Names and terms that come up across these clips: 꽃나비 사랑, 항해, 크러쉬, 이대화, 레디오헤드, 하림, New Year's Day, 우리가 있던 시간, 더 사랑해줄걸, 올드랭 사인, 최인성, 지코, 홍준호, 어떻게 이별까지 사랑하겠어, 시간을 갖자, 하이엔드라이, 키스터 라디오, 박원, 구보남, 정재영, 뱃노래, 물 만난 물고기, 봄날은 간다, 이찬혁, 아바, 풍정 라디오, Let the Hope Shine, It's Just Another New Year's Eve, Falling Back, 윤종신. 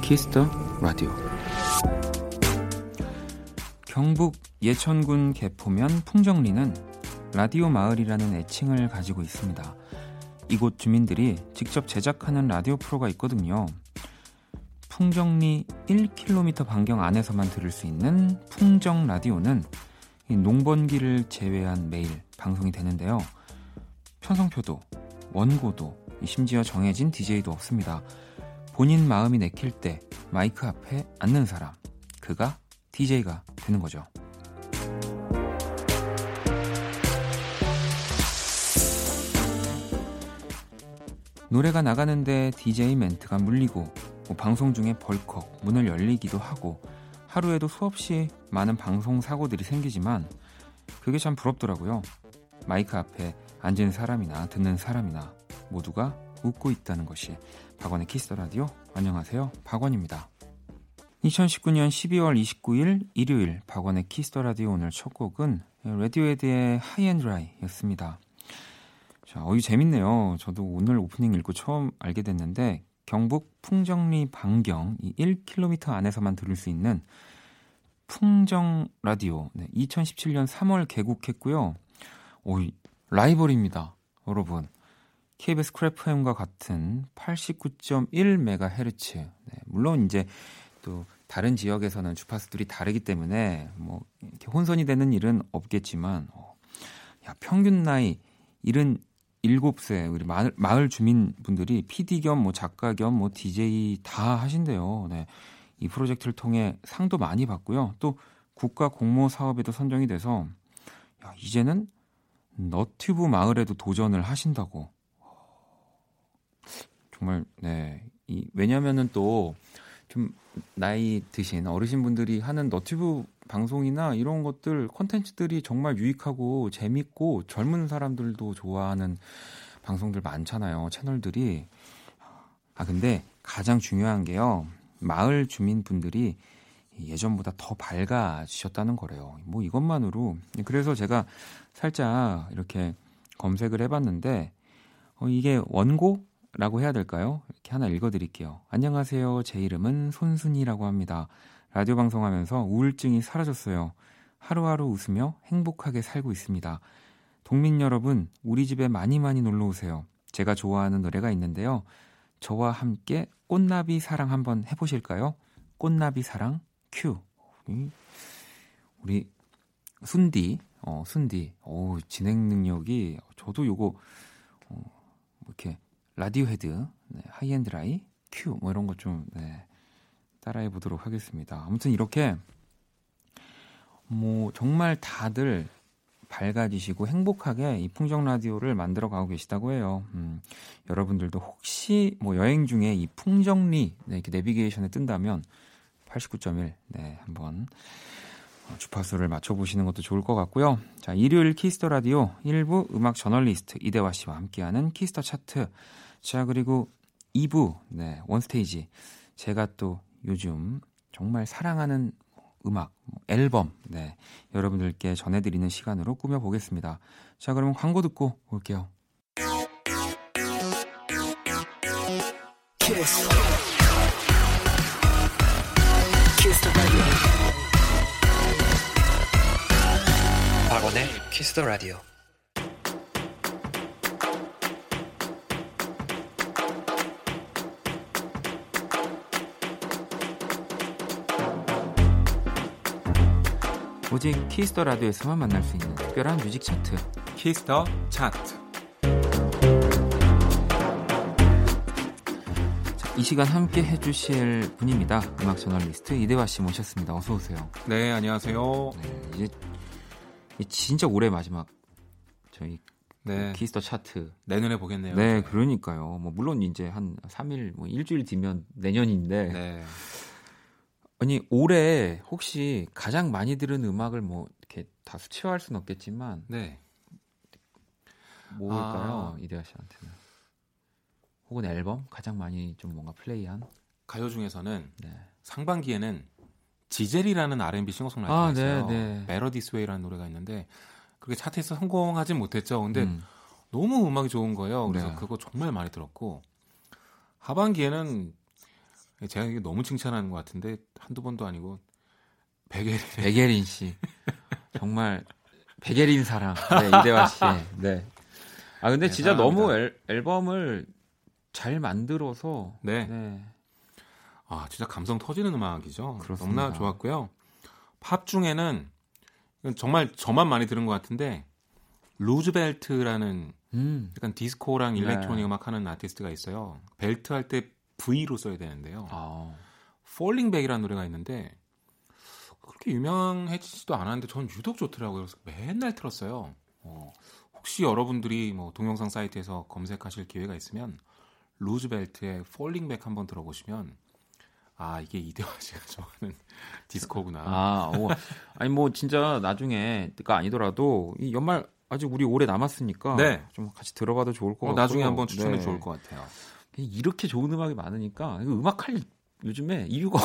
키스터 라디오. 경북 예천군 개포면 풍정리는 라디오 마을이라는 애칭을 가지고 있습니다. 이곳 주민들이 직접 제작하는 라디오 프로가 있거든요. 풍정리 1km 반경 안에서만 들을 수 있는 풍정 라디오는 농번기를 제외한 매일 방송이 되는데요. 편성표도, 원고도, 심지어 정해진 DJ도 없습니다. 본인 마음이 내킬 때 마이크 앞에 앉는 사람, 그가 DJ가 되는 거죠. 노래가 나가는데 DJ 멘트가 물리고, 뭐 방송 중에 벌컥 문을 열리기도 하고, 하루에도 수없이 많은 방송 사고들이 생기지만 그게 참 부럽더라고요. 마이크 앞에 앉은 사람이나 듣는 사람이나 모두가 웃고 있다는 것이 박원의 키스 라디오. 안녕하세요, 박원입니다. 2019년 12월 29일 일요일 박원의 키스 라디오. 오늘 첫 곡은 레디오헤드의 하이엔드라이였습니다. 자, 재밌네요. 저도 오늘 오프닝 읽고 처음 알게 됐는데, 경북 풍정리 반경 1km 안에서만 들을 수 있는 풍정 라디오, 2017년 3월 개국했고요. 라이벌입니다, 여러분. KBS 크래프햄과 같은 89.1MHz. 물론 이제 또 다른 지역에서는 주파수들이 다르기 때문에 뭐 이렇게 혼선이 되는 일은 없겠지만, 평균 나이 77세 우리 마을 주민분들이 PD 겸 작가 겸 DJ 다 하신대요. 네. 이 프로젝트를 통해 상도 많이 받고요. 또 국가 공모 사업에도 선정이 돼서 이제는 너튜브 마을에도 도전을 하신다고. 정말, 네. 왜냐면은 또 좀 나이 드신 어르신분들이 하는 너튜브 방송이나 이런 것들 콘텐츠들이 정말 유익하고 재밌고 젊은 사람들도 좋아하는 방송들 많잖아요, 채널들이. 근데 가장 중요한 게요, 마을 주민분들이 예전보다 더 밝아지셨다는 거래요. 이것만으로. 그래서 제가 살짝 이렇게 검색을 해봤는데, 이게 원고? 라고 해야 될까요? 이렇게 하나 읽어드릴게요. 안녕하세요. 제 이름은 손순이라고 합니다. 라디오 방송하면서 우울증이 사라졌어요. 하루하루 웃으며 행복하게 살고 있습니다. 동민 여러분, 우리 집에 많이 많이 놀러오세요. 제가 좋아하는 노래가 있는데요. 저와 함께 꽃나비 사랑 한번 해보실까요? 꽃나비 사랑 큐. 우리 순디, 순디. 진행 능력이, 저도 요거 이렇게 라디오 헤드, 하이엔드라이, 큐, 이런 것 좀 따라해 보도록 하겠습니다. 아무튼 이렇게 정말 다들 밝아지시고 행복하게 이 풍정 라디오를 만들어 가고 계시다고 해요. 여러분들도 혹시 여행 중에 이 풍정리 이렇게 내비게이션에 뜬다면 89.1 한번 주파수를 맞춰보시는 것도 좋을 것 같고요. 자, 일요일 키스터 라디오 1부 음악 저널리스트 이대화 씨와 함께하는 키스터 차트. 자, 그리고 2부 원스테이지. 제가 또 요즘 정말 사랑하는 음악, 앨범 여러분들께 전해드리는 시간으로 꾸며보겠습니다. 자, 그러면 광고 듣고 올게요. 키스터 라디오. 박원의 키스 더 라디오. 오직 키스 더 라디오에서만 만날 수 있는 특별한 뮤직 차트, 키스 더 차트. 자, 이 시간 함께 해주실 분입니다. 음악 저널리스트 이대화 씨 모셨습니다. 어서 오세요. 네, 안녕하세요. 이제 진짜 올해 마지막 저희 키스터 차트. 내년에 보겠네요. 네, 그러니까요. 물론 이제 한 3일, 일주일 뒤면 내년인데. 네. 아니, 올해 혹시 가장 많이 들은 음악을 이렇게 다 수치화할 수는 없겠지만, 네, 뭘까요? 이대화 씨한테는. 혹은 앨범 가장 많이 좀 뭔가 플레이한 가요 중에서는, 상반기에는 지젤이라는 R&B 싱어송라이터가 있어요. 멜로디스웨이라는 노래가 있는데 그게 차트에서 성공하진 못했죠. 근데 너무 음악이 좋은 거예요. 그래서 네. 그거 정말 많이 들었고 하반기에는 제가 이게 너무 칭찬하는 것 같은데 한두 번도 아니고 백예린 씨 정말 백예린 사랑 네, 이대화 씨. 네. 아 근데 네, 진짜 사랑합니다. 너무 앨범을 잘 만들어서 네. 네. 아 진짜 감성 터지는 음악이죠. 그렇습니다. 너무나 좋았고요. 팝 중에는 정말 저만 많이 들은 것 같은데 루즈벨트라는 약간 디스코랑 일렉트로닉 네. 음악하는 아티스트가 있어요. 벨트 할 때 V로 써야 되는데요. 아. Falling Back이라는 노래가 있는데 그렇게 유명해지지도 않았는데 전 유독 좋더라고요. 그래서 맨날 틀었어요. 혹시 여러분들이 뭐 동영상 사이트에서 검색하실 기회가 있으면 루즈벨트의 Falling Back 한번 들어보시면 아 이게 이대화 씨가 좋아하는 디스코구나. 아, 오. 아니 뭐 진짜 나중에가 아니더라도 이 연말 아직 우리 올해 남았으니까 네. 좀 같이 들어봐도 좋을 것 같고 나중에 한번 추천해 네. 좋을 것 같아요. 이렇게 좋은 음악이 많으니까 음악할 요즘에 이유가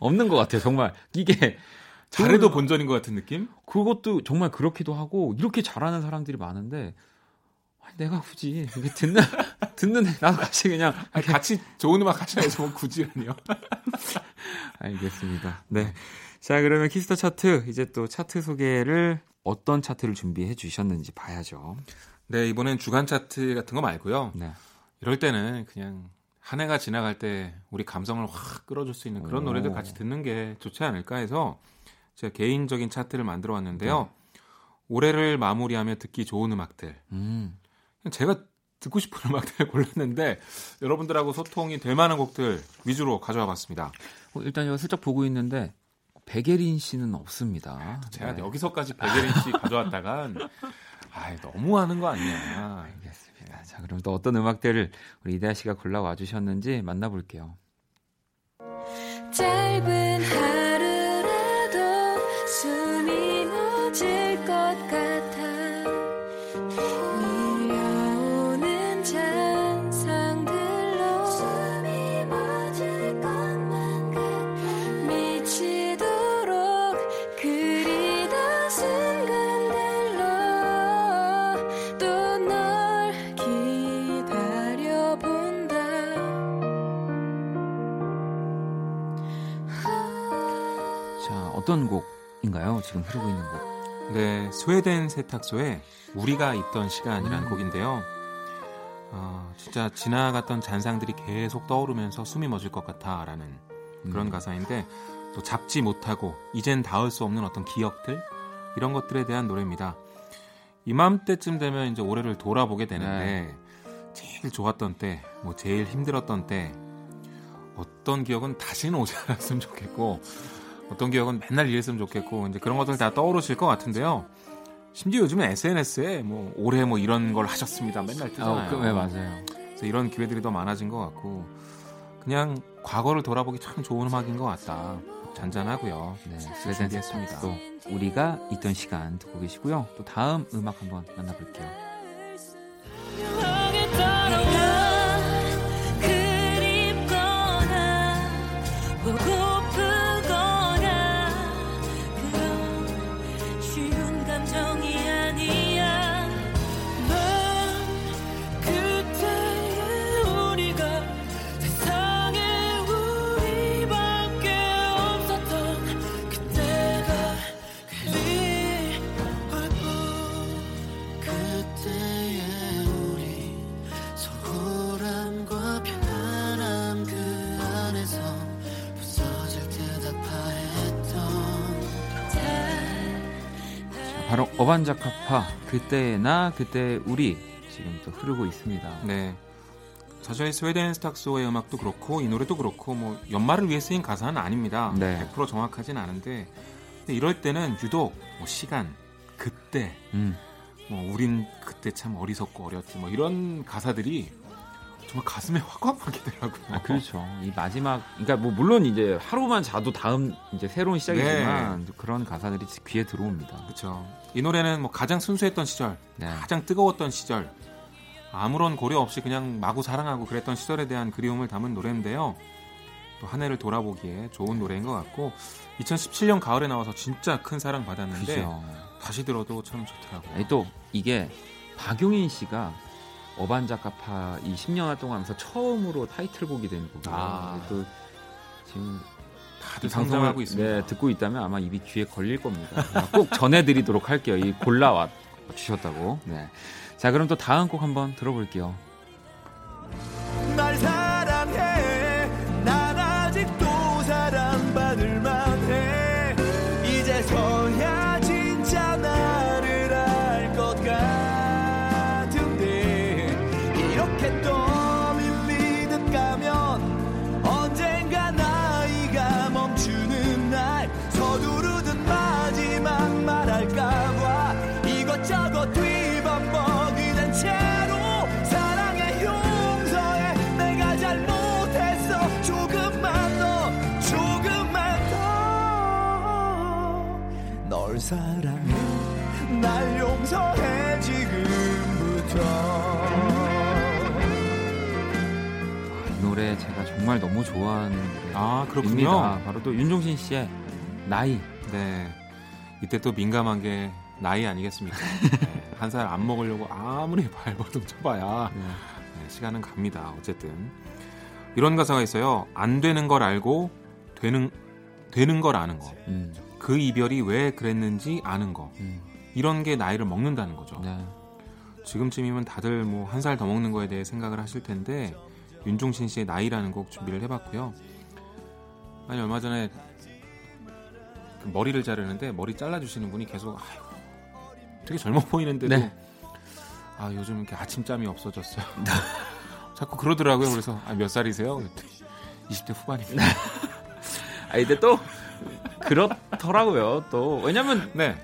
없는 것 같아요. 정말 이게 잘해도 본전인 것 같은 느낌? 그것도 정말 그렇기도 하고 이렇게 잘하는 사람들이 많은데 내가 굳이 이게 듣는 나도 같이 그냥 아니, 같이 좋은 음악 하셔야죠. 굳이 아니요. 알겠습니다. 네, 자 그러면 키스터 차트 이제 또 차트 소개를 어떤 차트를 준비해 주셨는지 봐야죠. 네 이번엔 주간 차트 같은 거 말고요. 네. 이럴 때는 그냥 한 해가 지나갈 때 우리 감성을 확 끌어줄 수 있는 그런 노래들 같이 듣는 게 좋지 않을까 해서 제가 개인적인 차트를 만들어 왔는데요. 네. 올해를 마무리하며 듣기 좋은 음악들. 제가 듣고 싶은 음악들을 골랐는데 여러분들하고 소통이 될 만한 곡들 위주로 가져와 봤습니다. 일단 제가 슬쩍 보고 있는데 백예린 씨는 없습니다. 제가 네. 여기서까지 백예린 씨 가져왔다간 너무 하는 거 아니야. 알겠습니다. 자, 그럼 또 어떤 음악들을 우리 이대하 씨가 골라와 주셨는지 만나볼게요. 짧은 하루라도 숨이 멎을 것 같아 어떤 곡인가요? 지금 흐르고 있는 곡. 네, 스웨덴 세탁소의 우리가 있던 시간이라는 곡인데요. 진짜 지나갔던 잔상들이 계속 떠오르면서 숨이 멎을 것 같아라는 그런 가사인데 또 잡지 못하고 이젠 닿을 수 없는 어떤 기억들 이런 것들에 대한 노래입니다. 이맘때쯤 되면 이제 올해를 돌아보게 되는데 네. 제일 좋았던 때, 뭐 제일 힘들었던 때 어떤 기억은 다시는 오지 않았으면 좋겠고 어떤 기억은 맨날 이랬으면 좋겠고 이제 그런 것들 다 떠오르실 것 같은데요. 심지어 요즘에 SNS에 뭐 올해 뭐 이런 걸 하셨습니다. 맨날 뜨잖아요. 네, 맞아요. 그래서 이런 기회들이 더 많아진 것 같고 그냥 과거를 돌아보기 참 좋은 음악인 것 같다. 잔잔하고요. 네, 준비했습니다. 또 우리가 있던 시간 듣고 계시고요. 또 다음 음악 한번 만나볼게요. 바로 어반자카파 그때 나 그때 우리 지금 또 흐르고 있습니다. 네, 사실 스웨덴 세탁소의 음악도 그렇고 이 노래도 그렇고 뭐 연말을 위해 쓰인 가사는 아닙니다. 네. 100% 정확하진 않은데 근데 이럴 때는 유독 뭐 시간 그때 뭐 우린 그때 참 어리석고 어렸지 뭐 이런 가사들이 정말 가슴에 확확 박히더라고요. 아, 그렇죠. 이 마지막 그러니까 뭐 물론 이제 하루만 자도 다음 이제 새로운 시작이지만 네. 그런 가사들이 귀에 들어옵니다. 그렇죠. 이 노래는 뭐 가장 순수했던 시절, 네. 가장 뜨거웠던 시절, 아무런 고려 없이 그냥 마구 사랑하고 그랬던 시절에 대한 그리움을 담은 노래인데요. 또 한 해를 돌아보기에 좋은 노래인 것 같고 2017년 가을에 나와서 진짜 큰 사랑 받았는데 그죠. 다시 들어도 참 좋더라고요. 아니, 또 이게 박용인 씨가 어반자카파 이 10년 동안 하면서 처음으로 타이틀곡이 된 곡이에요. 아. 또 지금 다들 방송하고 있습니다. 네, 듣고 있다면 아마 입이 귀에 걸릴 겁니다. 꼭 전해드리도록 할게요. 이 골라와 주셨다고. 네. 자, 그럼 또 다음 곡 한번 들어볼게요. 날 사랑해, 난 아직도 사랑받을 만해. 이제서야 진짜 나를 알 것 같은데 이렇게 또 밀리듯 가면 언젠가 나이가 멈추는 날 서두르듯 마지막 말할까봐 이것저것 뒤범벅이는 채로 널 사랑해, 날 용서해 지금부터. 이 노래 제가 정말 너무 좋아하는 노래입니다. 아, 그렇군요. 바로 또 윤종신 씨의 나이. 네, 이때 또 민감한 게 나이 아니겠습니까? 네, 한 살 안 먹으려고 아무리 발버둥 쳐봐야 네, 시간은 갑니다. 어쨌든 이런 가사가 있어요. 안 되는 걸 알고 되는 걸 아는 거. 그 이별이 왜 그랬는지 아는 거. 이런 게 나이를 먹는다는 거죠. 네. 지금쯤이면 다들 뭐 한 살 더 먹는 거에 대해 생각을 하실 텐데 윤종신 씨의 나이라는 곡 준비를 해봤고요. 아니 얼마 전에 그 머리를 자르는데 머리 잘라주시는 분이 계속 되게 젊어 보이는데도 네. 아 요즘 이렇게 아침잠이 없어졌어요. 자꾸 그러더라고요. 그래서 아, 몇 살이세요? 20대 후반입니다. 아 이제 또 그렇더라고요. 또 왜냐면 네.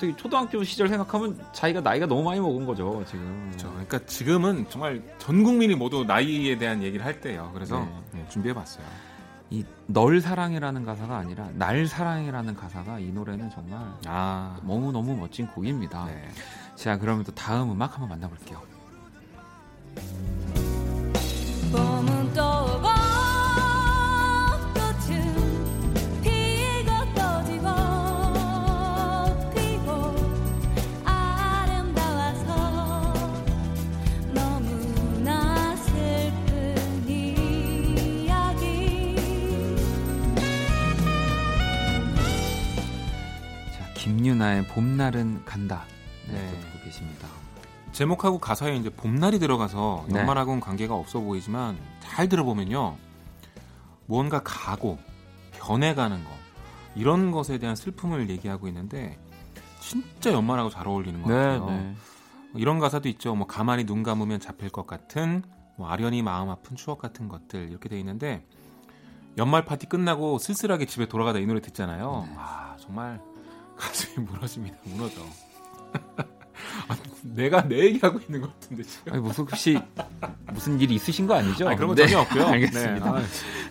되게 초등학교 시절 생각하면 자기가 나이가 너무 많이 먹은 거죠 지금. 그렇죠. 그러니까 지금은 정말 전 국민이 모두 나이에 대한 얘기를 할 때예요. 그래서 네. 네, 준비해봤어요. 이 널 사랑해라는 가사가 아니라 날 사랑해라는 가사가 이 노래는 정말 너무너무 멋진 곡입니다. 네. 자 그러면 또 다음 음악 한번 만나볼게요. 봄은 또 김유나의 봄날은 간다. 네, 네. 듣고 계십니다. 제목하고 가사에 이제 봄날이 들어가서 연말하고는 관계가 없어 보이지만 잘 들어보면요. 무언가 가고 변해가는 것 이런 것에 대한 슬픔을 얘기하고 있는데 진짜 연말하고 잘 어울리는 것 같아요. 네. 이런 가사도 있죠. 뭐 가만히 눈 감으면 잡힐 것 같은 뭐 아련히 마음 아픈 추억 같은 것들 이렇게 돼 있는데 연말 파티 끝나고 쓸쓸하게 집에 돌아가다 이 노래 듣잖아요. 네. 아 정말 가슴이 무너집니다. 무너져. 내가 내 얘기하고 있는 것 같은데 지금. 아니, 무슨 일이 있으신 거 아니죠? 아니, 그런 건 전혀 없고요. 알겠습니다. 네.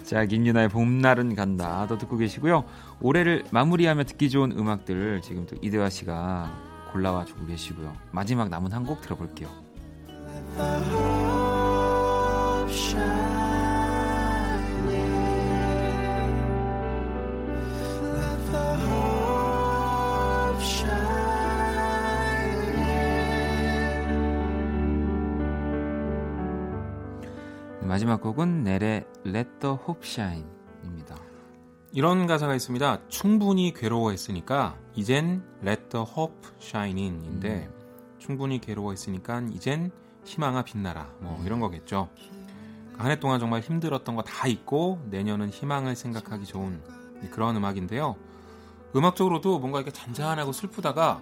자, 김유나의 봄날은 간다. 더 듣고 계시고요. 올해를 마무리하며 듣기 좋은 음악들을 지금 또 이대화 씨가 골라와 주고 계시고요. 마지막 남은 한 곡 들어볼게요. Let the hope shine. Let the hope 마지막 곡은 넬의 Let the Hope Shine 입니다. 이런 가사가 있습니다. 충분히 괴로워했으니까 이젠 Let the Hope Shine in 인데 충분히 괴로워했으니까 이젠 희망아 빛나라 뭐 이런 거겠죠. 한 해 동안 정말 힘들었던 거 다 잊고 내년은 희망을 생각하기 좋은 그런 음악인데요. 음악적으로도 뭔가 이렇게 잔잔하고 슬프다가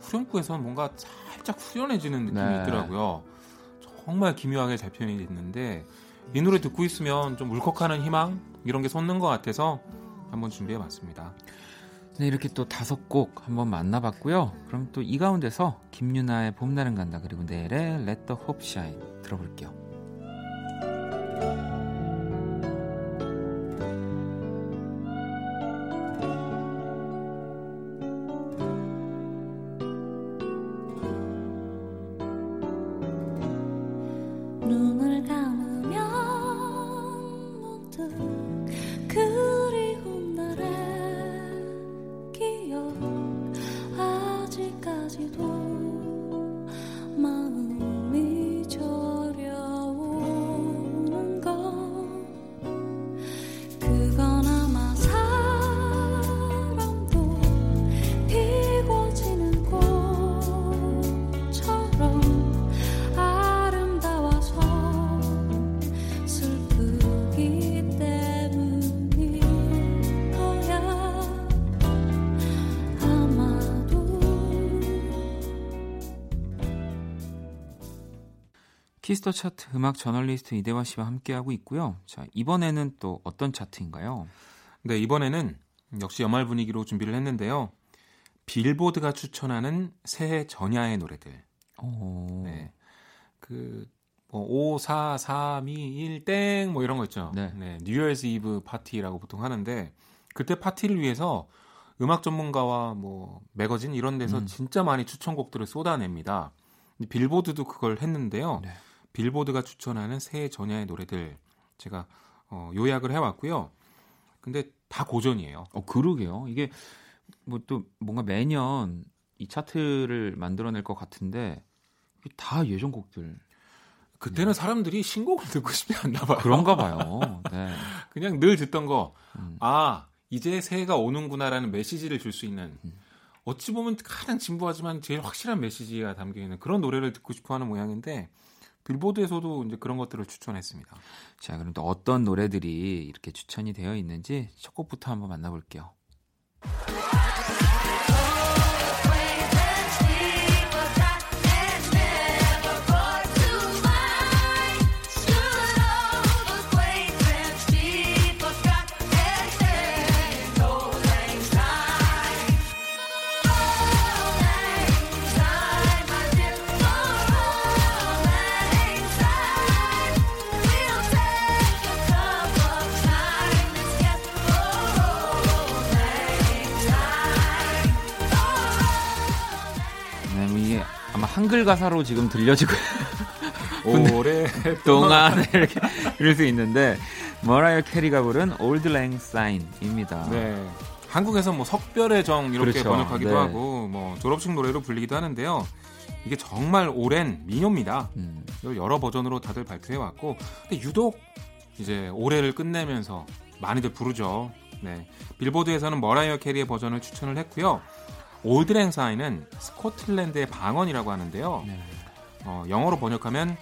후렴구에서는 뭔가 살짝 후련해지는 느낌이 네. 있더라고요. 정말 기묘하게 잘 표현이 됐는데 이 노래 듣고 있으면 좀 울컥하는 희망 이런 게 솟는 것 같아서 한번 준비해봤습니다. 네, 이렇게 또 5곡 한번 만나봤고요. 그럼 또 이 가운데서 김유나의 봄날은 간다 그리고 내일의 Let the Hope Shine 들어볼게요. 아직까지도 키스더 차트 음악 저널리스트 이대화 씨와 함께하고 있고요. 자, 이번에는 또 어떤 차트인가요? 네, 이번에는 역시 연말 분위기로 준비를 했는데요. 빌보드가 추천하는 새해 전야의 노래들. 오. 네. 그, 뭐, 5, 4, 3, 2, 1땡 뭐 이런 거 있죠. 네. 네. 뉴이어스 이브 파티라고 보통 하는데, 그때 파티를 위해서 음악 전문가와 뭐 매거진 이런 데서 진짜 많이 추천곡들을 쏟아냅니다. 빌보드도 그걸 했는데요. 네. 빌보드가 추천하는 새해 전야의 노래들 제가 요약을 해왔고요. 근데 다 고전이에요. 그러게요. 이게 뭐 또 뭔가 매년 이 차트를 만들어낼 것 같은데 다 예전 곡들. 그때는 사람들이 신곡을 듣고 싶지 않나 봐요. 그런가 봐요. 네. 그냥 늘 듣던 거. 아, 이제 새해가 오는구나라는 메시지를 줄 수 있는 어찌 보면 가장 진부하지만 제일 확실한 메시지가 담겨있는 그런 노래를 듣고 싶어하는 모양인데 빌보드에서도 이제 그런 것들을 추천했습니다. 자, 그럼 또 어떤 노래들이 이렇게 추천이 되어 있는지 첫 곡부터 한번 만나볼게요. 한글 가사로 지금 들려지고 오랫동안 이렇게 들을 수 있는데 머라이어 캐리가 부른 올드랭 사인입니다. 네, 한국에서 뭐 석별의 정 이렇게 그렇죠. 번역하기도 네. 하고 뭐 졸업식 노래로 불리기도 하는데요. 이게 정말 오랜 민요입니다. 여러 버전으로 다들 발표해왔고 근데 유독 이제 올해를 끝내면서 많이들 부르죠. 네, 빌보드에서는 머라이어 캐리의 버전을 추천을 했고요. 올드랭 사인은 스코틀랜드의 방언이라고 하는데요. 네. 영어로 번역하면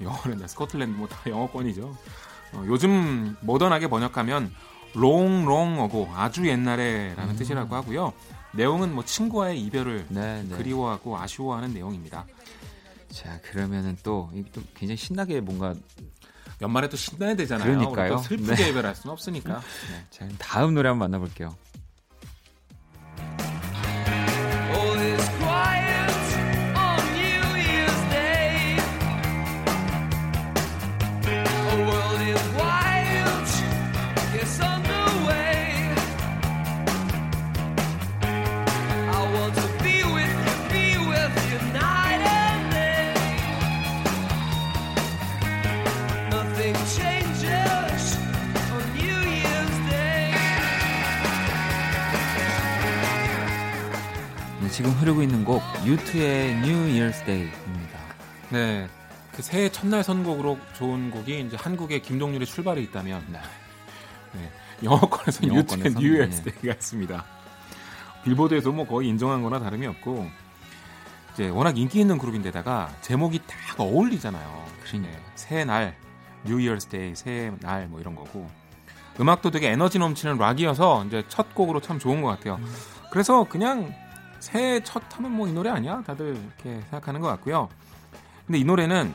영어랜다 스코틀랜드 뭐 다 영어권이죠. 요즘 모던하게 번역하면 롱롱어고 아주 옛날에라는 뜻이라고 하고요. 내용은 뭐 친구와의 이별을 그리워하고 아쉬워하는 내용입니다. 자, 그러면은 또 굉장히 신나게 뭔가 연말에 또 신나야 되잖아요. 그러니까요. 슬프게 네. 이별할 수는 없으니까. 네. 자, 다음 노래 한번 만나볼게요. 지금 흐르고 있는 곡 U2의 New Year's Day입니다. 네, 그 새해 첫날 선곡으로 좋은 곡이 이제 한국의 김동률의 출발이 있다면 네, 영어권에서 U2의 New Year's Day가 있습니다. 빌보드에서 뭐 거의 인정한 거나 다름이 없고 이제 워낙 인기 있는 그룹인데다가 제목이 딱 어울리잖아요. 네, 새해 날, New Year's Day, 새해 날 뭐 이런 거고 음악도 되게 에너지 넘치는 락이어서 이제 첫 곡으로 참 좋은 것 같아요. 그래서 그냥 새해 첫 하면 뭐 이 노래 아니야? 다들 이렇게 생각하는 것 같고요. 근데 이 노래는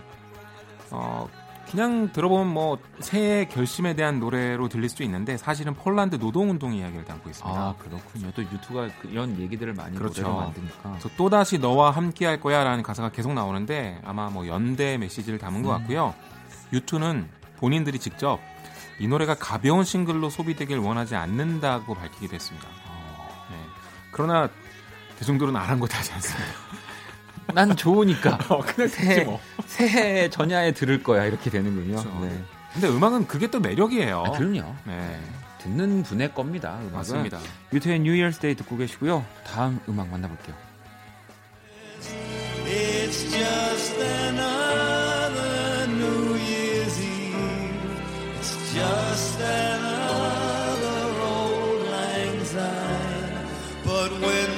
그냥 들어보면 뭐 새해 결심에 대한 노래로 들릴 수도 있는데 사실은 폴란드 노동운동 이야기를 담고 있습니다. 아, 그렇군요. 또 유튜브가 이런 얘기들을 많이 그렇죠. 노래로 만드니까. 그래서 또다시 너와 함께할 거야 라는 가사가 계속 나오는데 아마 뭐 연대 메시지를 담은 것 같고요. 유튜브는 본인들이 직접 이 노래가 가벼운 싱글로 소비되길 원하지 않는다고 밝히기도 했습니다. 네. 그러나 대중들은 안 한 것도 하지 않습니다. 난 좋으니까 그냥 새해 전야에 들을 거야 이렇게 되는군요. 그렇죠. 네. 근데 음악은 그게 또 매력이에요. 아, 그럼요. 네. 듣는 분의 겁니다. 음악은. 맞습니다. 유태의 New Year's Day 듣고 계시고요. 다음 음악 만나볼게요. It's just another New Year's Eve. It's just another old lang syne. But when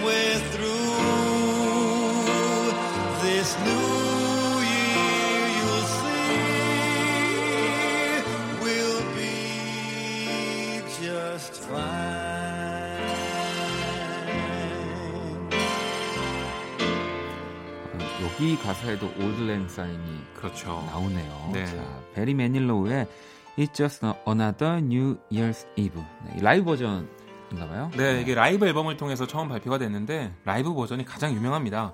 이 가사에도 올드랭 사인이 그렇죠. 나오네요. 네. 자, 베리 매닐로우의 It's Just Another New Year's Eve. 네, 라이브 버전인가봐요. 네, 네, 이게 라이브 앨범을 통해서 처음 발표가 됐는데 라이브 버전이 가장 유명합니다.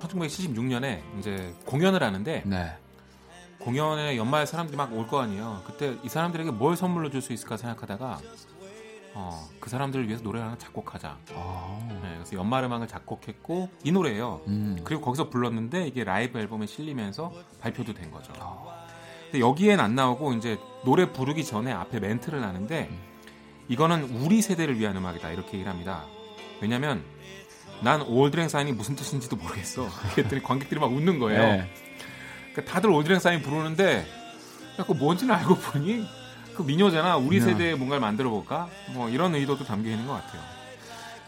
1976년에 이제 공연을 하는데 네. 공연에 연말 사람들이 막 올 거 아니에요. 그때 이 사람들에게 뭘 선물로 줄 수 있을까 생각하다가 그 사람들을 위해서 노래를 하나 작곡하자. 네, 그래서 연말 음악을 작곡했고 이 노래예요. 그리고 거기서 불렀는데 이게 라이브 앨범에 실리면서 발표도 된 거죠. 근데 여기엔 안 나오고 이제 노래 부르기 전에 앞에 멘트를 하는데 이거는 우리 세대를 위한 음악이다 이렇게 얘기를 합니다. 왜냐면 난 올드랭 사인이 무슨 뜻인지도 모르겠어. 그랬더니 관객들이 막 웃는 거예요. 네. 그러니까 다들 올드랭 사인 부르는데 그 뭔지는 알고 보니 그 민요잖아. 우리 세대에 뭔가를 만들어볼까? 뭐 이런 의도도 담겨있는 것 같아요.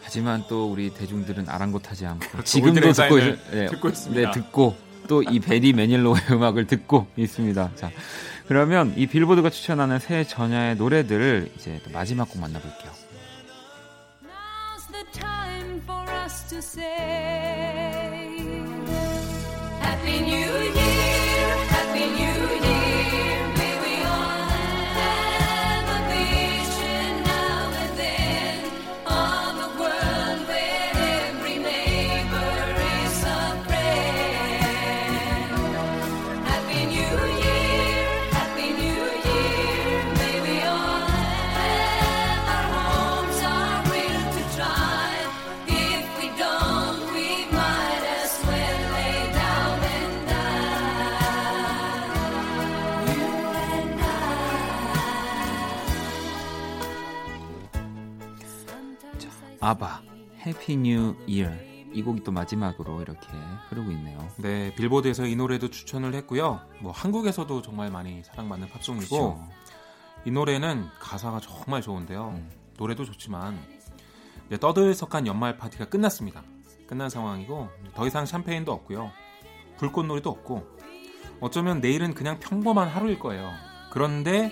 하지만 또 우리 대중들은 아랑곳하지 않고 그렇죠. 지금도 듣고, 듣고 있습니다. 네, 듣고 또 이 베리 매닐로의 음악을 듣고 있습니다. 자, 그러면 이 빌보드가 추천하는 새해 전야의 노래들을 이제 또 마지막 곡 만나볼게요. Now's the time for us to say Happy New Year, Happy New Year. 아바, 해피 뉴 이어. 이 곡이 또 마지막으로 이렇게 흐르고 있네요. 네, 빌보드에서 이 노래도 추천을 했고요. 뭐 한국에서도 정말 많이 사랑받는 팝송이고 그렇죠. 이 노래는 가사가 정말 좋은데요. 노래도 좋지만 이제 떠들썩한 연말 파티가 끝났습니다. 끝난 상황이고 더 이상 샴페인도 없고요. 불꽃놀이도 없고 어쩌면 내일은 그냥 평범한 하루일 거예요. 그런데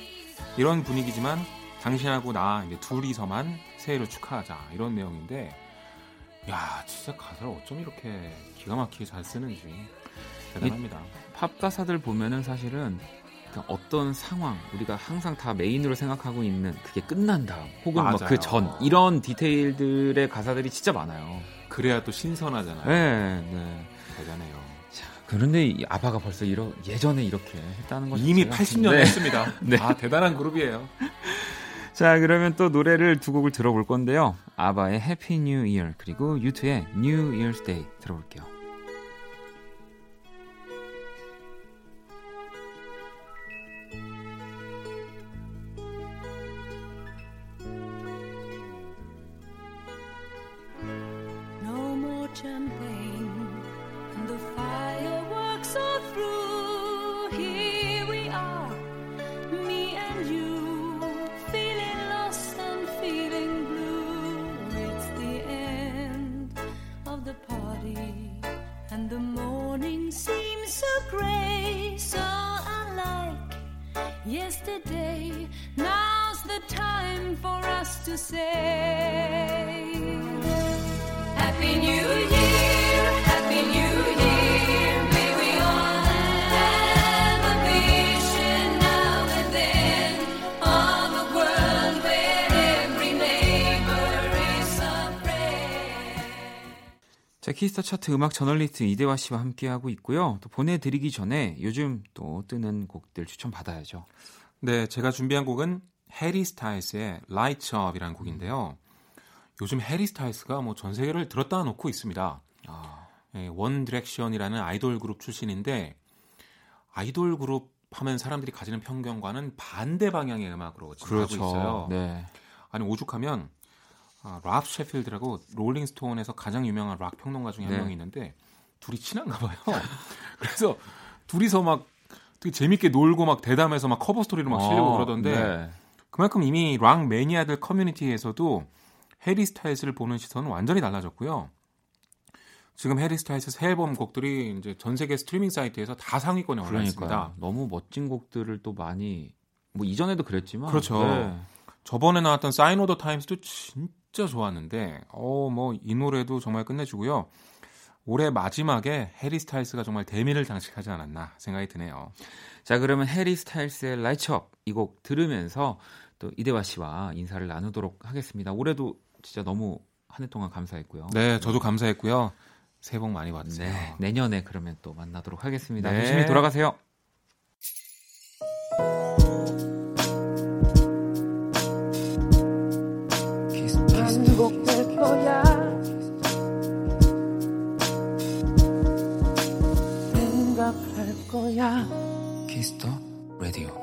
이런 분위기지만 당신하고 나 이제 둘이서만 새해를 축하하자 이런 내용인데 야 진짜 가사를 어쩜 이렇게 기가 막히게 잘 쓰는지 대단합니다. 팝 가사들 보면은 사실은 어떤 상황 우리가 항상 다 메인으로 생각하고 있는 그게 끝난 다음 혹은 막 그 전 이런 디테일들의 가사들이 진짜 많아요. 그래야 또 신선하잖아요. 네, 네. 대단해요. 자, 그런데 이 아바가 벌써 예전에 이렇게 했다는 거 이미 80년 했습니다. 네. 아 대단한 그룹이에요. 자, 그러면 또 노래를 두 곡을 들어볼 건데요. 아바의 해피 뉴 이어 그리고 U2의 New Year's Day 들어볼게요. No more champagne and the fireworks are through. Here we are, me and you. And the morning seems so grey, so unlike yesterday. Now's the time for us to say Happy New Year, Happy New Year. 자, 키스터 차트 음악 저널리스트 이대화 씨와 함께하고 있고요. 또 보내드리기 전에 요즘 또 뜨는 곡들 추천받아야죠. 네, 제가 준비한 곡은 해리 스타일스의 라이트업이라는 곡인데요. 요즘 해리 스타일스가 뭐 전 세계를 들었다 놓고 있습니다. 네, 원 디렉션이라는 아이돌 그룹 출신인데 아이돌 그룹 하면 사람들이 가지는 편견과는 반대 방향의 음악으로 지금 그렇죠. 하고 있어요. 네. 아니 오죽하면 랍 셰필드라고 롤링스톤에서 가장 유명한 락 평론가 중에 한 명이 있는데 둘이 친한가 봐요. 그래서 둘이서 막 되게 재밌게 놀고 막 대담해서 막 커버 스토리로 막 실려고 그러던데 그만큼 이미 락 매니아들 커뮤니티에서도 해리 스타일스를 보는 시선은 완전히 달라졌고요. 지금 해리 스타일스 새 앨범 곡들이 이제 전 세계 스트리밍 사이트에서 다 상위권에 올라 있습니다. 너무 멋진 곡들을 또 많이 뭐 이전에도 그랬지만 그렇죠. 네. 저번에 나왔던 사인 오더 타임스도 진짜 좋았는데 뭐 이 노래도 정말 끝내주고요. 올해 마지막에 해리 스타일스가 정말 대미를 장식하지 않았나 생각이 드네요. 자, 그러면 해리 스타일스의 라이트업 이 곡 들으면서 또 이대화 씨와 인사를 나누도록 하겠습니다. 올해도 진짜 너무 한 해 동안 감사했고요. 네, 저도 감사했고요. 새해 복 많이 받으세요. 네, 내년에 그러면 또 만나도록 하겠습니다. 네. 조심히 돌아가세요. 행복될 거야. 생각할 거야. 키스터 라디오.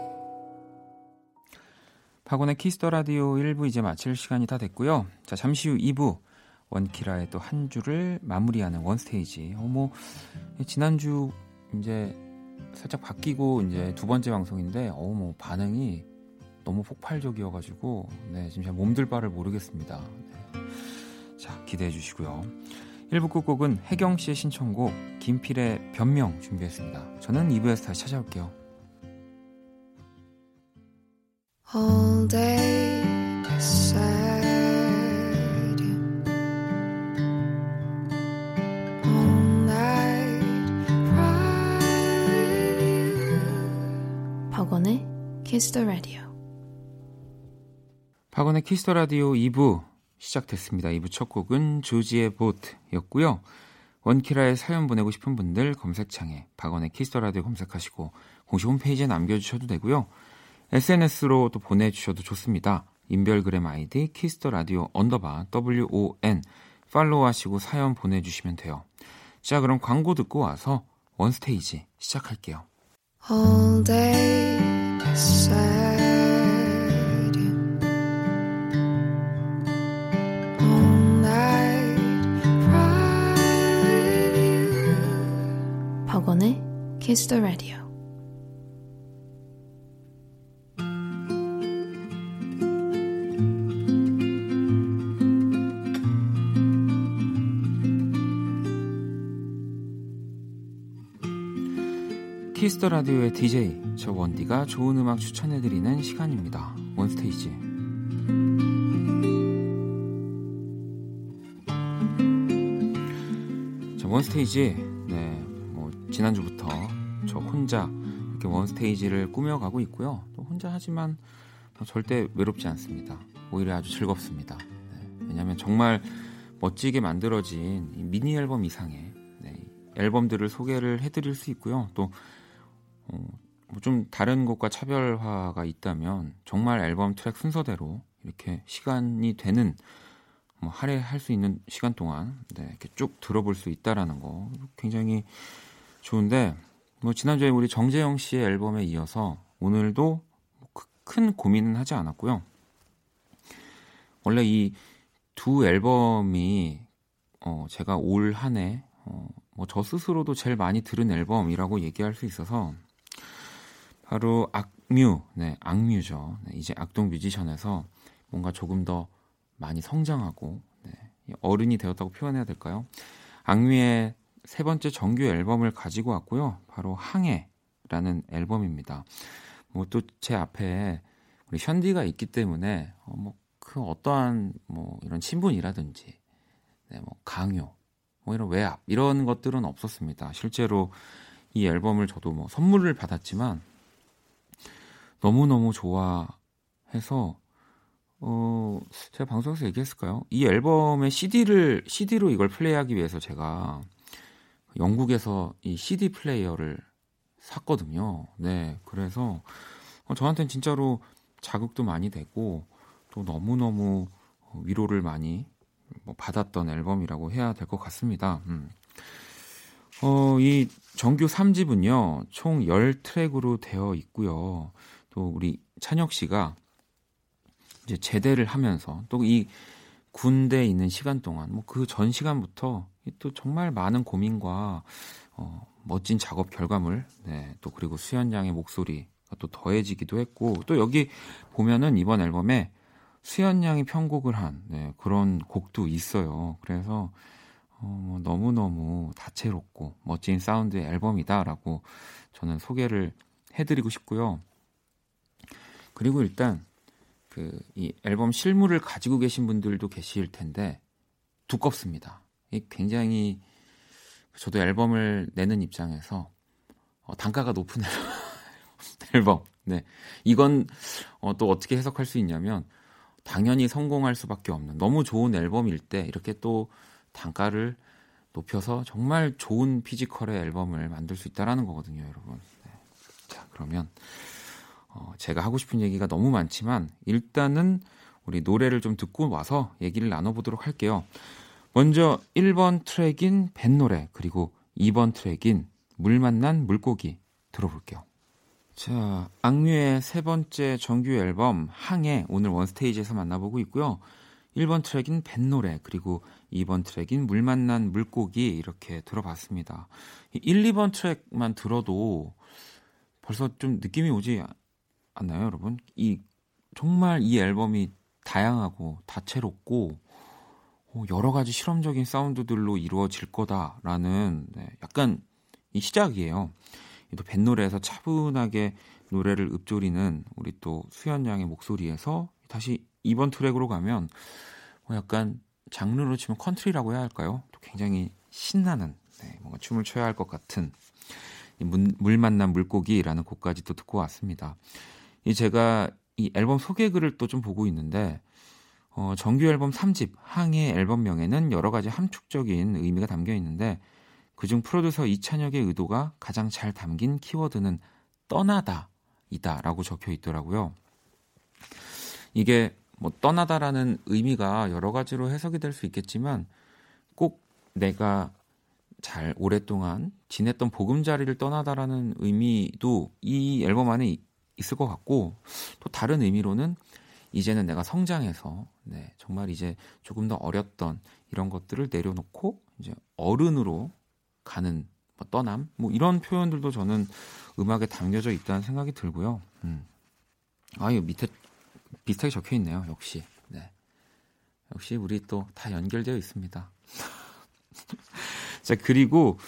박원의 키스터 라디오 1부 이제 마칠 시간이 다 됐고요. 자, 잠시 후 2부 원키라의 또 한 주를 마무리하는 원스테이지. 지난주 이제 살짝 바뀌고 이제 두 번째 방송인데 반응이 너무 폭발적이어가지고 지금 잘 몸둘 바를 모르겠습니다. 자, 기대해 주시고요. 1부 끝곡은 혜경씨의 신청곡 김필의 변명 준비했습니다. 저는 2부에서 다시 찾아올게요. All day beside you. All night cry you. 박원의 Kiss the Radio. 박원의 키스터 라디오 2부 시작됐습니다. 2부 첫 곡은 조지의 보트였고요. 원키라에 사연 보내고 싶은 분들 검색창에 박원의 키스터 라디오 검색하시고 공식 홈페이지에 남겨주셔도 되고요. SNS로 또 보내주셔도 좋습니다. 인별그램 아이디 키스터 라디오 _WON 팔로우하시고 사연 보내주시면 돼요. 자, 그럼 광고 듣고 와서 원스테이지 시작할게요. All day beside 박원의 Kiss the Radio. Kiss the Radio의 DJ 저 원디가 좋은 음악 추천해드리는 시간입니다. 원스테이지. 원스테이지, 지난주부터 저 혼자 이렇게 원스테이지를 꾸며가고 있고요. 또 혼자 하지만 절대 외롭지 않습니다. 오히려 아주 즐겁습니다. 왜냐하면 정말 멋지게 만들어진 이 미니 앨범 이상의 앨범들을 소개를 해드릴 수 있고요. 또 좀 다른 것과 차별화가 있다면 정말 앨범 트랙 순서대로 이렇게 시간이 되는 할애할 수 있는 시간 동안 이렇게 쭉 들어볼 수 있다라는 거 굉장히 좋은데 지난주에 우리 정재영 씨의 앨범에 이어서 오늘도 큰 고민은 하지 않았고요. 원래 이 두 앨범이 제가 올 한 해 저 스스로도 제일 많이 들은 앨범이라고 얘기할 수 있어서 바로 악뮤죠. 이제 악동 뮤지션에서 뭔가 조금 더 많이 성장하고 어른이 되었다고 표현해야 될까요? 악뮤의 세 번째 정규 앨범을 가지고 왔고요. 바로 항해라는 앨범입니다. 또 제 앞에 우리 션디가 있기 때문에 그 어떠한 이런 친분이라든지 강요, 이런 외압 이런 것들은 없었습니다. 실제로 이 앨범을 저도 선물을 받았지만 너무너무 좋아해서 제가 방송에서 얘기했을까요? 이 앨범의 CD로 이걸 플레이하기 위해서 제가 영국에서 이 CD 플레이어를 샀거든요. 그래서 저한테는 진짜로 자극도 많이 되고 또 너무너무 위로를 많이 받았던 앨범이라고 해야 될 것 같습니다. 이 정규 3집은요, 총 10트랙으로 되어 있고요. 또 우리 찬혁 씨가 이제 제대를 하면서 또 이 군대에 있는 시간 동안 그 전 시간부터 또 정말 많은 고민과 멋진 작업 결과물 또 그리고 수현 양의 목소리가 또 더해지기도 했고 또 여기 보면은 이번 앨범에 수현 양이 편곡을 한 그런 곡도 있어요. 그래서 너무너무 다채롭고 멋진 사운드의 앨범이다라고 저는 소개를 해드리고 싶고요. 그리고 일단 이 앨범 실물을 가지고 계신 분들도 계실 텐데 두껍습니다. 굉장히 저도 앨범을 내는 입장에서 단가가 높은 앨범. 네, 이건 또 어떻게 해석할 수 있냐면 당연히 성공할 수밖에 없는 너무 좋은 앨범일 때 이렇게 또 단가를 높여서 정말 좋은 피지컬의 앨범을 만들 수 있다라는 거거든요, 여러분. 네. 자, 그러면 제가 하고 싶은 얘기가 너무 많지만 일단은 우리 노래를 좀 듣고 와서 얘기를 나눠보도록 할게요. 먼저 1번 트랙인 뱃노래 그리고 2번 트랙인 물 만난 물고기 들어볼게요. 자, 악뮤의 세 번째 정규 앨범 항해 오늘 원스테이지에서 만나보고 있고요. 1번 트랙인 뱃노래 그리고 2번 트랙인 물 만난 물고기 이렇게 들어봤습니다. 1, 2번 트랙만 들어도 벌써 좀 느낌이 오지 않나요, 여러분? 정말 이 앨범이 다양하고 다채롭고 여러 가지 실험적인 사운드들로 이루어질 거다라는 약간 이 시작이에요. 또 뱃노래에서 차분하게 노래를 읊조리는 우리 또 수현 양의 목소리에서 다시 2번 트랙으로 가면 약간 장르로 치면 컨트리라고 해야 할까요? 또 굉장히 신나는 뭔가 춤을 춰야 할 것 같은 물 만난 물고기라는 곡까지 또 듣고 왔습니다. 제가 이 앨범 소개글을 또 좀 보고 있는데 정규 앨범 3집 항해 앨범명에는 여러 가지 함축적인 의미가 담겨 있는데 그중 프로듀서 이찬혁의 의도가 가장 잘 담긴 키워드는 떠나다이다 라고 적혀 있더라고요. 이게 뭐 떠나다라는 의미가 여러 가지로 해석이 될 수 있겠지만 꼭 내가 잘 오랫동안 지냈던 보금자리를 떠나다라는 의미도 이 앨범 안에 있을 것 같고 또 다른 의미로는 이제는 내가 성장해서 정말 이제 조금 더 어렸던 이런 것들을 내려놓고 이제 어른으로 가는 떠남 이런 표현들도 저는 음악에 담겨져 있다는 생각이 들고요. 이거 밑에 비슷하게 적혀 있네요. 역시 역시 우리 또 다 연결되어 있습니다. 자, 그리고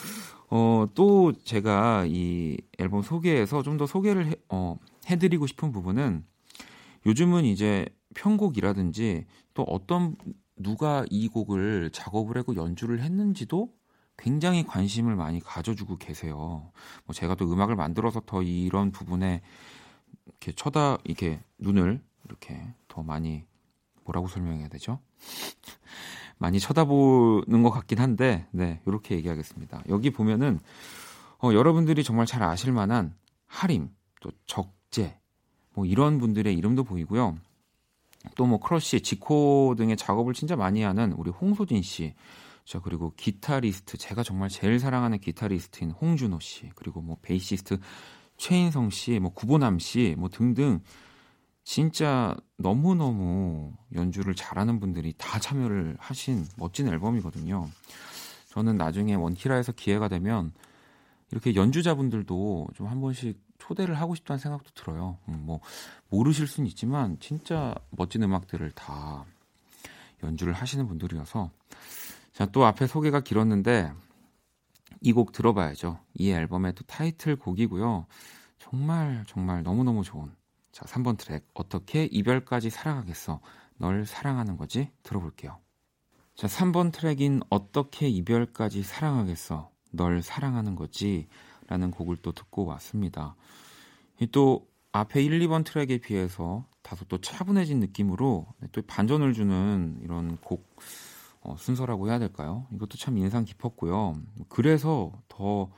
또 제가 이 앨범 소개에서 좀 더 소개를 해드리고 싶은 부분은 요즘은 이제 편곡이라든지 또 어떤 누가 이 곡을 작업을 하고 연주를 했는지도 굉장히 관심을 많이 가져주고 계세요. 뭐 제가 또 음악을 만들어서 더 이런 부분에 이렇게 이렇게 눈을 이렇게 더 많이 뭐라고 설명해야 되죠? 많이 쳐다보는 것 같긴 한데, 이렇게 얘기하겠습니다. 여기 보면은 여러분들이 정말 잘 아실 만한 하림, 또 적재, 이런 분들의 이름도 보이고요. 또 크러쉬, 지코 등의 작업을 진짜 많이 하는 우리 홍소진 씨. 자, 그리고 기타리스트, 제가 정말 제일 사랑하는 기타리스트인 홍준호 씨, 그리고 베이시스트 최인성 씨, 구보남 씨, 등등 진짜 너무너무 연주를 잘하는 분들이 다 참여를 하신 멋진 앨범이거든요. 저는 나중에 원키라에서 기회가 되면 이렇게 연주자분들도 좀 한 번씩 초대를 하고 싶다는 생각도 들어요. 모르실 수는 있지만 진짜 멋진 음악들을 다 연주를 하시는 분들이어서 자, 또 앞에 소개가 길었는데 이 곡 들어봐야죠. 이 앨범의 또 타이틀곡이고요. 정말 정말 너무너무 좋은 자, 3번 트랙 어떻게 이별까지 사랑하겠어 널 사랑하는 거지 들어볼게요. 자, 3번 트랙인 어떻게 이별까지 사랑하겠어 널 사랑하는 거지 라는 곡을 또 듣고 왔습니다. 또 앞에 1, 2번 트랙에 비해서 다소 또 차분해진 느낌으로 또 반전을 주는 이런 곡 순서라고 해야 될까요? 이것도 참 인상 깊었고요. 그래서 더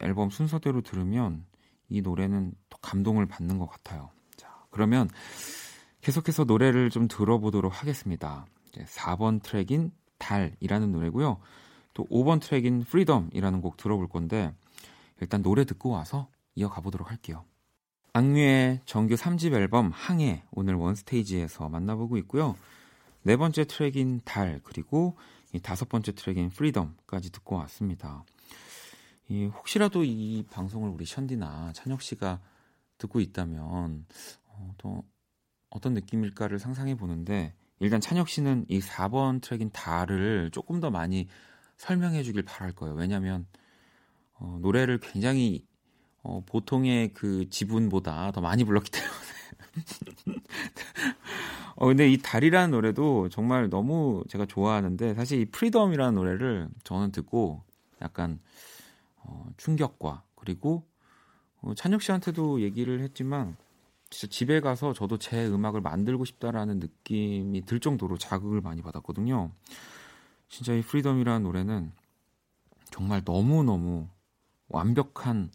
앨범 순서대로 들으면 이 노래는 또 감동을 받는 것 같아요. 자, 그러면 계속해서 노래를 좀 들어보도록 하겠습니다. 이제 4번 트랙인 달이라는 노래고요. 또 5번 트랙인 프리덤이라는 곡 들어볼 건데 일단 노래 듣고 와서 이어가 보도록 할게요. 악뮤의 정규 3집 앨범 항해 오늘 원스테이지에서 만나보고 있고요. 네 번째 트랙인 달 그리고 이 다섯 번째 트랙인 프리덤까지 듣고 왔습니다. 혹시라도 이 방송을 우리 션디나 찬혁 씨가 듣고 있다면 또 어떤 느낌일까를 상상해 보는데 일단 찬혁 씨는 이 4번 트랙인 달을 조금 더 많이 설명해 주길 바랄 거예요. 왜냐하면 노래를 굉장히 보통의 그 지분보다 더 많이 불렀기 때문에 근데 이 달이라는 노래도 정말 너무 제가 좋아하는데 사실 이 프리덤이라는 노래를 저는 듣고 약간 충격과 그리고 찬혁 씨한테도 얘기를 했지만 진짜 집에 가서 저도 제 음악을 만들고 싶다라는 느낌이 들 정도로 자극을 많이 받았거든요. 진짜 이 프리덤이라는 노래는 정말 너무너무 완벽한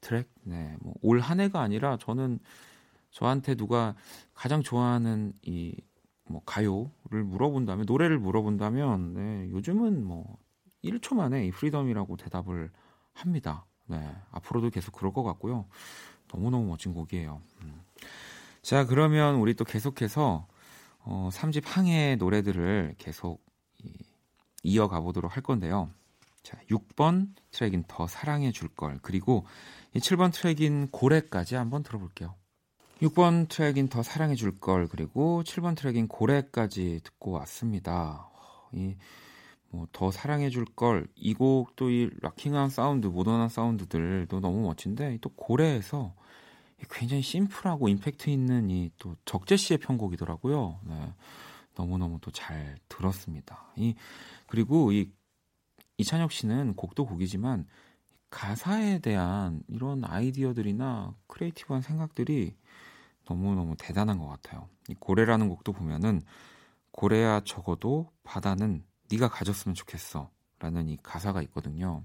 트랙. 네, 뭐 올 한 해가 아니라 저는 저한테 누가 가장 좋아하는 이 뭐 가요를 물어본다면 노래를 물어본다면 네, 요즘은 뭐 1초 만에 이 프리덤이라고 대답을 합니다. 네, 앞으로도 계속 그럴 것 같고요. 너무너무 멋진 곡이에요. 자, 그러면 우리 또 계속해서 3집 항해 노래들을 계속 이어가 보도록 할 건데요. 자, 6번 트랙인 더 사랑해줄걸 그리고 7번 트랙인 고래까지 한번 들어볼게요. 6번 트랙인 더 사랑해줄걸 그리고 7번 트랙인 고래까지 듣고 왔습니다. 이 뭐 더 사랑해줄걸 이 곡 또 이 락킹한 사운드 모던한 사운드들도 너무 멋진데 또 고래에서 굉장히 심플하고 임팩트 있는 이 또 적재 씨의 편곡이더라고요. 네, 너무너무 또 잘 들었습니다. 그리고 이찬혁 씨는 곡도 곡이지만 가사에 대한 이런 아이디어들이나 크리에이티브한 생각들이 너무너무 대단한 것 같아요. 이 고래라는 곡도 보면은 고래야 적어도 바다는 네가 가졌으면 좋겠어 라는 이 가사가 있거든요.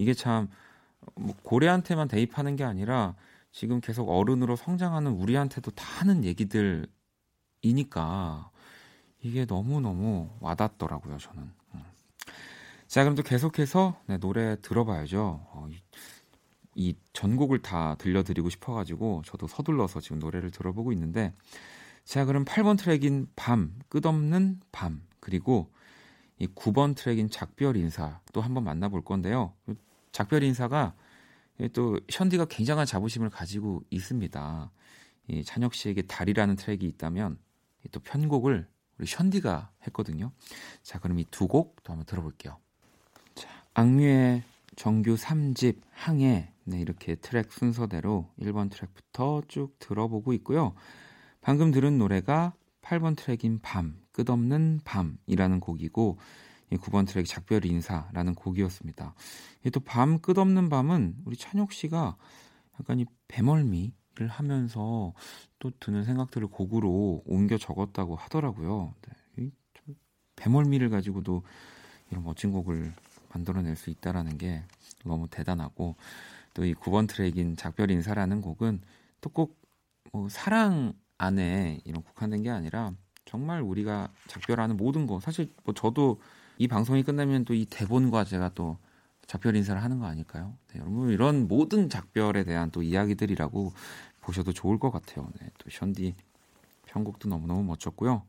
이게 참 뭐 고래한테만 대입하는 게 아니라 지금 계속 어른으로 성장하는 우리한테도 다 하는 얘기들이니까 이게 너무너무 와닿더라고요, 저는. 자, 그럼 또 계속해서 네, 노래 들어봐야죠. 이 전곡을 다 들려드리고 싶어가지고 저도 서둘러서 지금 노래를 들어보고 있는데 자, 그럼 8번 트랙인 밤, 끝없는 밤 그리고 이 9번 트랙인 작별 인사 또 한번 만나볼 건데요. 작별 인사가 또 션디가 굉장한 자부심을 가지고 있습니다. 이 찬혁 씨에게 달이라는 트랙이 있다면 또 편곡을 우리 션디가 했거든요. 자, 그럼 이 두 곡 또 한번 들어볼게요. 자, 악뮤의 정규 3집 항해 네, 이렇게 트랙 순서대로 1번 트랙부터 쭉 들어보고 있고요. 방금 들은 노래가 8번 트랙인 밤, 끝없는 밤이라는 곡이고 9번 트랙 작별 인사라는 곡이었습니다. 또 밤, 끝없는 밤은 우리 찬혁 씨가 약간 이 배멀미를 하면서 또 드는 생각들을 곡으로 옮겨 적었다고 하더라고요. 네, 좀 배멀미를 가지고도 이런 멋진 곡을 만들어낼 수 있다는 게 너무 대단하고 또 이 9번 트랙인 작별 인사라는 곡은 또 꼭 뭐 사랑 안에 이런 국한된 게 아니라 정말 우리가 작별하는 모든 거 사실 뭐 저도 이 방송이 끝나면 또 이 대본과 제가 또 작별 인사를 하는 거 아닐까요? 네, 여러분 이런 모든 작별에 대한 또 이야기들이라고 보셔도 좋을 것 같아요. 네, 또 션디 편곡도 너무너무 멋졌고요.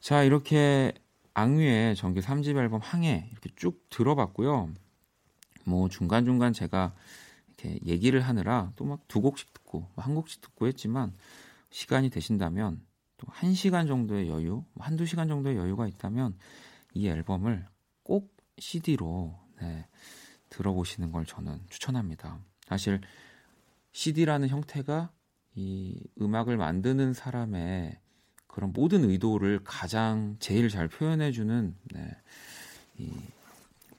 자, 이렇게 악뮤의 정규 3집 앨범 항해 이렇게 쭉 들어봤고요. 뭐 중간중간 제가 이렇게 얘기를 하느라 또 막 두 곡씩 듣고 한 곡씩 듣고 했지만 시간이 되신다면 또 1시간 정도의 여유, 한두 시간 정도의 여유가 있다면 이 앨범을 꼭 CD로 네, 들어보시는 걸 저는 추천합니다. 사실 CD라는 형태가 이 음악을 만드는 사람의 그런 모든 의도를 가장 제일 잘 표현해주는 네, 이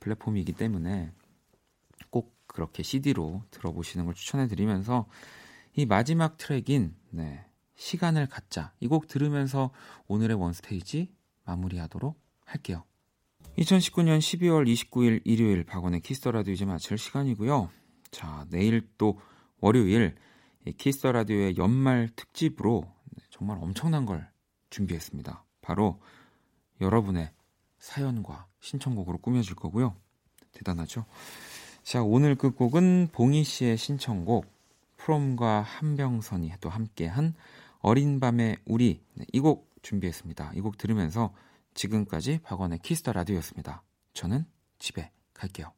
플랫폼이기 때문에 꼭 그렇게 CD로 들어보시는 걸 추천해드리면서 이 마지막 트랙인 네, 시간을 갖자 이 곡 들으면서 오늘의 원스테이지 마무리하도록 할게요. 2019년 12월 29일 일요일 박원의 키스더라디오 이제 마칠 시간이고요. 자, 내일 또 월요일 키스더라디오의 연말 특집으로 정말 엄청난 걸 준비했습니다. 바로 여러분의 사연과 신청곡으로 꾸며질 거고요. 대단하죠? 자, 오늘 끝곡은 봉희 씨의 신청곡 프롬과 한병선이 또 함께한 어린 밤의 우리 이 곡 준비했습니다. 이 곡 들으면서 지금까지 박원의 키스더 라디오였습니다. 저는 집에 갈게요.